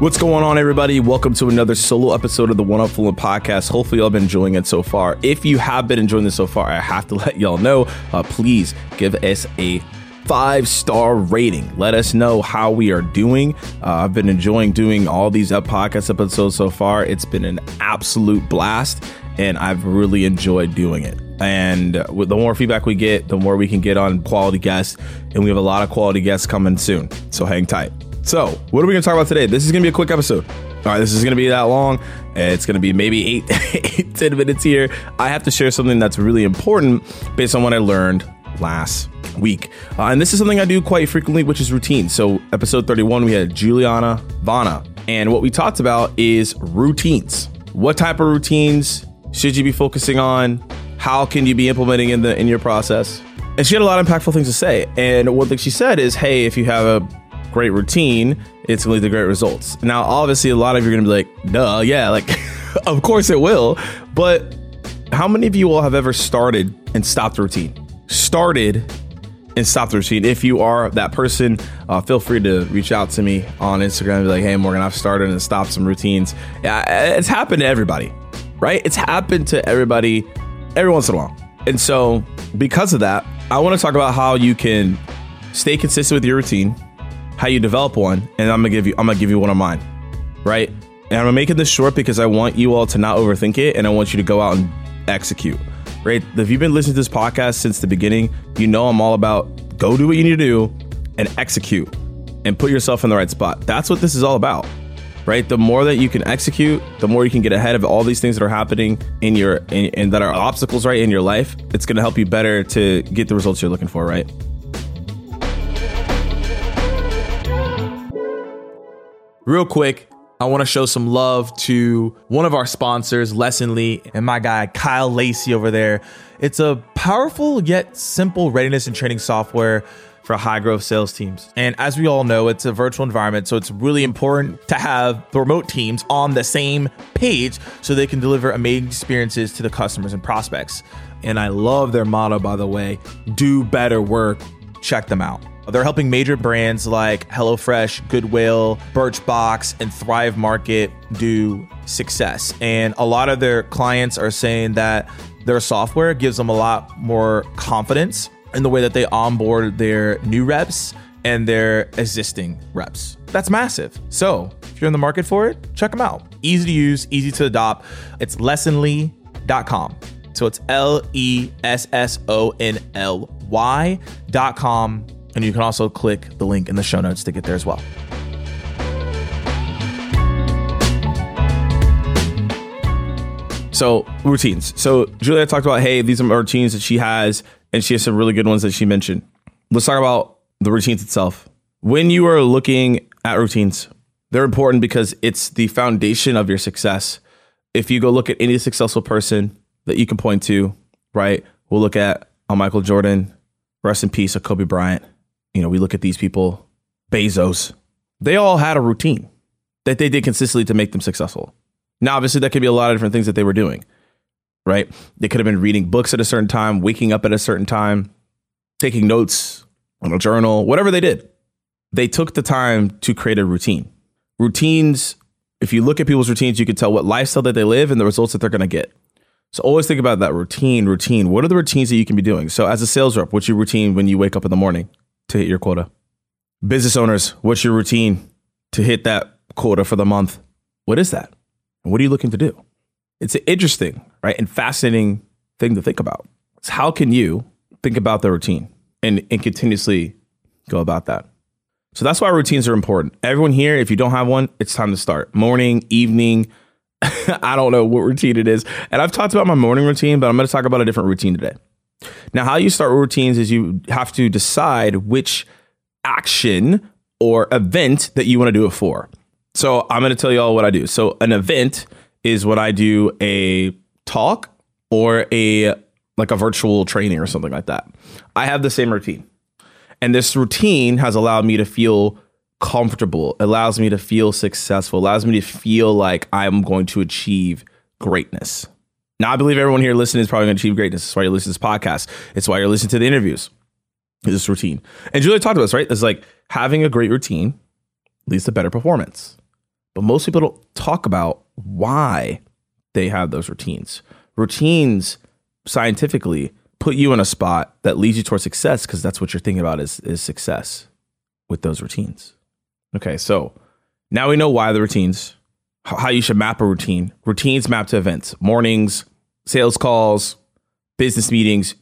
What's going on, everybody? Welcome to another solo episode of the One Up Fluent Podcast. Hopefully, y'all been enjoying it so far. If you have been enjoying this so far, I have to let y'all know, please give us a 5-star rating. Let us know how we are doing. I've been enjoying doing all these podcast episodes so far. It's been an absolute blast, and I've really enjoyed doing it. And the more feedback we get, the more we can get on quality guests, and we have a lot of quality guests coming soon, so hang tight. So, what are we going to talk about today? This is going to be a quick episode. All right, this is going to be that long. It's going to be maybe 8, 10 minutes here. I have to share something that's really important based on what I learned last week. And this is something I do quite frequently, which is routine. So, episode 31, we had Juliana Vana. And what we talked about is routines. What type of routines should you be focusing on? How can you be implementing in your process? And she had a lot of impactful things to say. And one thing she said is, hey, if you have a great routine, it's going to lead to great results. Now, obviously, a lot of you are going to be like, duh, yeah, like, of course it will. But how many of you all have ever started and stopped the routine? Started and stopped the routine. If you are that person, feel free to reach out to me on Instagram and be like, hey, Morgan, I've started and stopped some routines. Yeah, it's happened to everybody, right? It's happened to everybody every once in a while. And so because of that, I want to talk about how you can stay consistent with your routine, how you develop one, and I'm gonna give you one of mine, right? And I'm making this short because I want you all to not overthink it, and I want you to go out and execute, right? If you've been listening to this podcast since the beginning, you know I'm all about go do what you need to do and execute and put yourself in the right spot. That's what this is all about, right? The more that you can execute, the more you can get ahead of all these things that are happening in your and that are obstacles, right, in your life. It's gonna help you better to get the results you're looking for, right? Real quick, I want to show some love to one of our sponsors, Lessonly, and my guy, Kyle Lacey over there. It's a powerful yet simple readiness and training software for high growth sales teams. And as we all know, it's a virtual environment, so it's really important to have the remote teams on the same page so they can deliver amazing experiences to the customers and prospects. And I love their motto, by the way, do better work. Check them out. They're helping major brands like HelloFresh, Goodwill, Birchbox, and Thrive Market do success. And a lot of their clients are saying that their software gives them a lot more confidence in the way that they onboard their new reps and their existing reps. That's massive. So if you're in the market for it, check them out. Easy to use, easy to adopt. It's Lessonly.com. So it's Lessonly.com. And you can also click the link in the show notes to get there as well. So routines. So Julia talked about, hey, these are routines that she has, and she has some really good ones that she mentioned. Let's talk about the routines itself. When you are looking at routines, they're important because it's the foundation of your success. If you go look at any successful person that you can point to, right? We'll look at Michael Jordan, rest in peace, Kobe Bryant. You know, we look at these people, Bezos, they all had a routine that they did consistently to make them successful. Now, obviously, that could be a lot of different things that they were doing, right? They could have been reading books at a certain time, waking up at a certain time, taking notes on a journal, whatever they did. They took the time to create a routine. Routines, if you look at people's routines, you can tell what lifestyle that they live and the results that they're going to get. So always think about that routine. What are the routines that you can be doing? So as a sales rep, what's your routine when you wake up in the morning to hit your quota? Business owners, what's your routine to hit that quota for the month? What is that? And what are you looking to do? It's an interesting, right, and fascinating thing to think about. It's how can you think about the routine and continuously go about that? So that's why routines are important. Everyone here, if you don't have one, it's time to start. Morning, evening, I don't know what routine it is. And I've talked about my morning routine, but I'm going to talk about a different routine today. Now, how you start routines is you have to decide which action or event that you want to do it for. So I'm going to tell you all what I do. So an event is when I do a talk or a virtual training or something like that. I have the same routine. And this routine has allowed me to feel comfortable, allows me to feel successful, allows me to feel like I'm going to achieve greatness. Now, I believe everyone here listening is probably going to achieve greatness. That's why you're listening to this podcast. It's why you're listening to the interviews. It's this routine. And Julia talked about this, right? It's like having a great routine leads to better performance. But most people don't talk about why they have those routines. Routines, scientifically, put you in a spot that leads you towards success, because that's what you're thinking about is success with those routines. Okay, so now we know why the routines, how you should map a routine. Routines map to events, mornings, sales calls, business meetings.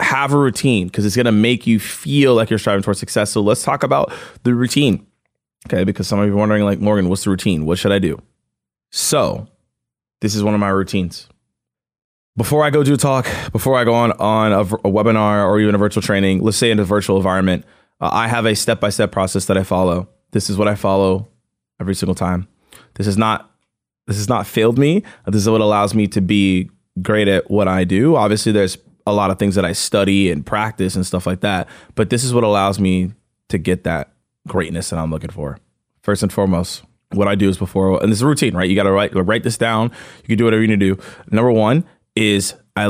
Have a routine, because it's going to make you feel like you're striving towards success. So let's talk about the routine. Okay, because some of you are wondering, like, Morgan, what's the routine? What should I do? So this is one of my routines. Before I go do a talk, before I go on a webinar or even a virtual training, let's say in a virtual environment, I have a step-by-step process that I follow. This is what I follow every single time. This has not failed me. This is what allows me to be great at what I do. Obviously, there's a lot of things that I study and practice and stuff like that, but this is what allows me to get that greatness that I'm looking for. First and foremost, what I do is before, and this is a routine, right? You got to write this down. You can do whatever you need to do. Number one is I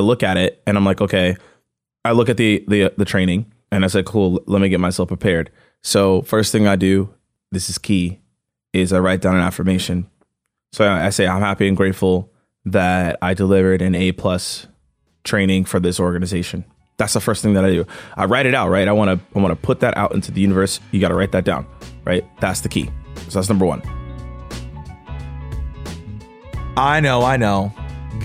look at it and I'm like, okay, I look at the training and I said, cool, let me get myself prepared. So first thing I do, this is key, is I write down an affirmation. So I say, I'm happy and grateful that I delivered an A+ training for this organization. That's the first thing that I do. I write it out, right? I want to put that out into the universe. You got to write that down, right? That's the key. So that's number one. I know.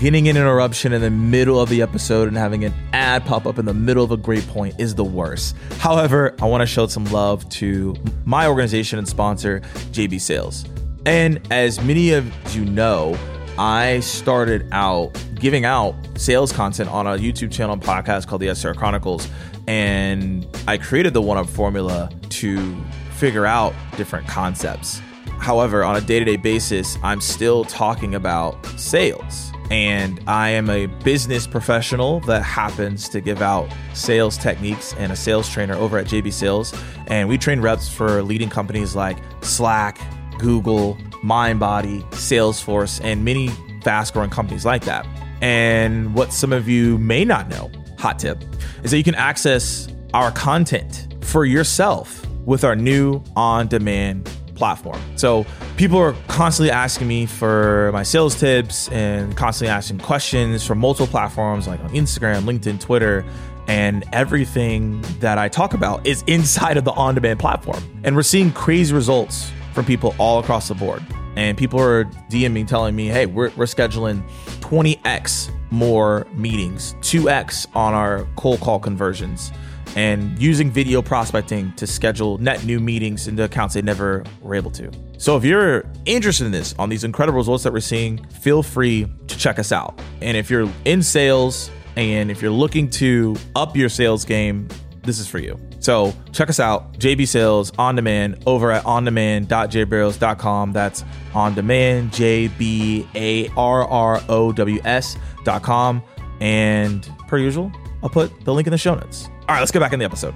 Getting an interruption in the middle of the episode and having an ad pop up in the middle of a great point is the worst. However, I want to show some love to my organization and sponsor, JB Sales. And as many of you know, I started out giving out sales content on a YouTube channel and podcast called the SR Chronicles. And I created the one-up formula to figure out different concepts. However, on a day-to-day basis, I'm still talking about sales. And I am a business professional that happens to give out sales techniques and a sales trainer over at JB Sales. And we train reps for leading companies like Slack, Google, MindBody, Salesforce, and many fast-growing companies like that. And what some of you may not know, hot tip, is that you can access our content for yourself with our new on-demand platform. So people are constantly asking me for my sales tips and constantly asking questions from multiple platforms like on Instagram, LinkedIn, Twitter, and everything that I talk about is inside of the on-demand platform. And we're seeing crazy results from people all across the board. And people are DMing telling me, hey, we're scheduling 20x more meetings, 2x on our cold call conversions, and using video prospecting to schedule net new meetings into accounts they never were able to. So if you're interested in this, on these incredible results that we're seeing, feel free to check us out. And if you're in sales and if you're looking to up your sales game, this is for you. So check us out, JB Sales On Demand, over at ondemand.jbarrows.com. That's on demand, JBARROWS.com. And per usual, I'll put the link in the show notes. All right, let's get back in the episode.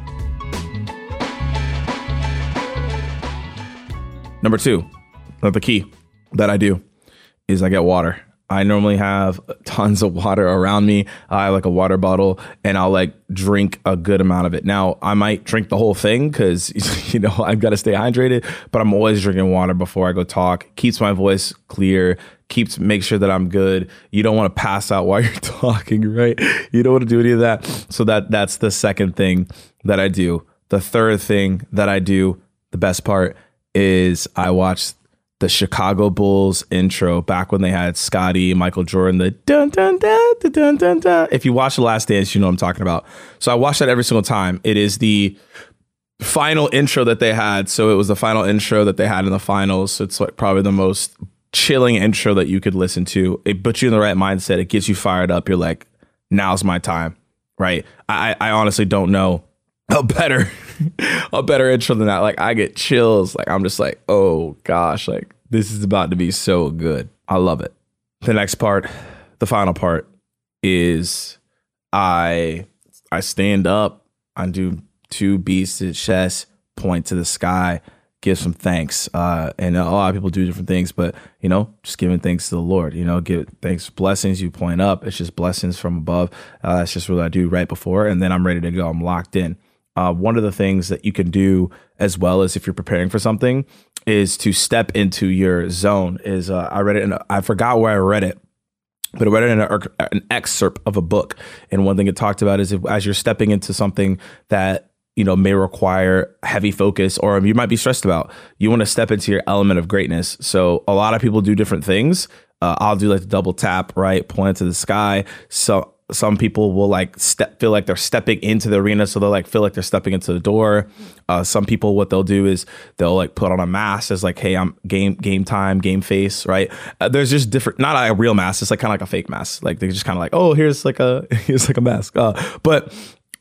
Number two, the key that I do is I get water. I normally have tons of water around me. I have like a water bottle and I'll like drink a good amount of it. Now I might drink the whole thing because, you know, I've got to stay hydrated, but I'm always drinking water before I go talk. Keeps my voice clear, make sure that I'm good. You don't want to pass out while you're talking, right? You don't want to do any of that. So that's the second thing that I do. The third thing that I do, the best part, is I watch the Chicago Bulls intro back when they had Scotty, Michael Jordan, the dun, dun, dun, dun, dun, dun, dun. If you watch The Last Dance, you know what I'm talking about. So I watch that every single time. It is the final intro that they had. So it was the final intro that they had in the finals. So it's like probably the most chilling intro that you could listen to. It puts you in the right mindset. It gets you fired up. You're like, now's my time, right? I honestly don't know a better intro than that. Like, I get chills. Like, I'm just like, oh gosh, like this is about to be so good. I love it. The next part, the final part, is I stand up. I do 2 beats to the chest, point to the sky, give some thanks. And a lot of people do different things, but you know, just giving thanks to the Lord, you know, give thanks, blessings. You point up. It's just blessings from above. That's just what I do right before. And then I'm ready to go. I'm locked in. One of the things that you can do as well is if you're preparing for something is to step into your zone. Is I read it and I forgot where I read it, but I read it in an excerpt of a book. And one thing it talked about is if, as you're stepping into something that, you know, may require heavy focus or you might be stressed about, you want to step into your element of greatness. So a lot of people do different things. I'll do like the double tap, right? Point to the sky. So some people will like feel like they're stepping into the arena. So they'll like feel like they're stepping into the door. Some people, what they'll do is they'll like put on a mask as like, hey, I'm game time, game face, right? There's just different, not a real mask. It's like kind of like a fake mask. Like they're just kind of like, oh, here's like a mask. But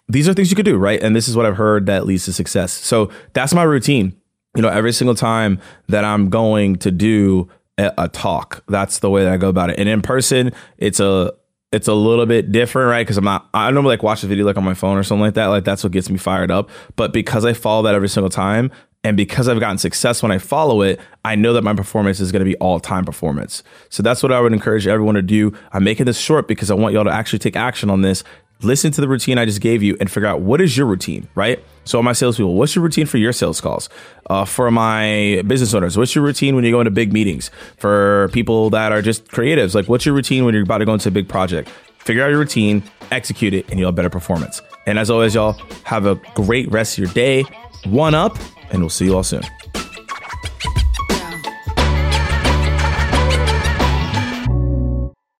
these are things you could do, right? And this is what I've heard that leads to success. So that's my routine. You know, every single time that I'm going to do a talk, that's the way that I go about it. And in person, it's a little bit different, right? Because I normally like watch a video like on my phone or something like that. Like that's what gets me fired up. But because I follow that every single time, and because I've gotten success when I follow it, I know that my performance is going to be all-time performance. So that's what I would encourage everyone to do. I'm making this short because I want y'all to actually take action on this. Listen to the routine I just gave you and figure out what is your routine, right? So my salespeople, what's your routine for your sales calls? For my business owners, what's your routine when you go into big meetings? For people that are just creatives, like what's your routine when you're about to go into a big project? Figure out your routine, execute it, and you'll have better performance. And as always, y'all, have a great rest of your day. One up, and we'll see you all soon.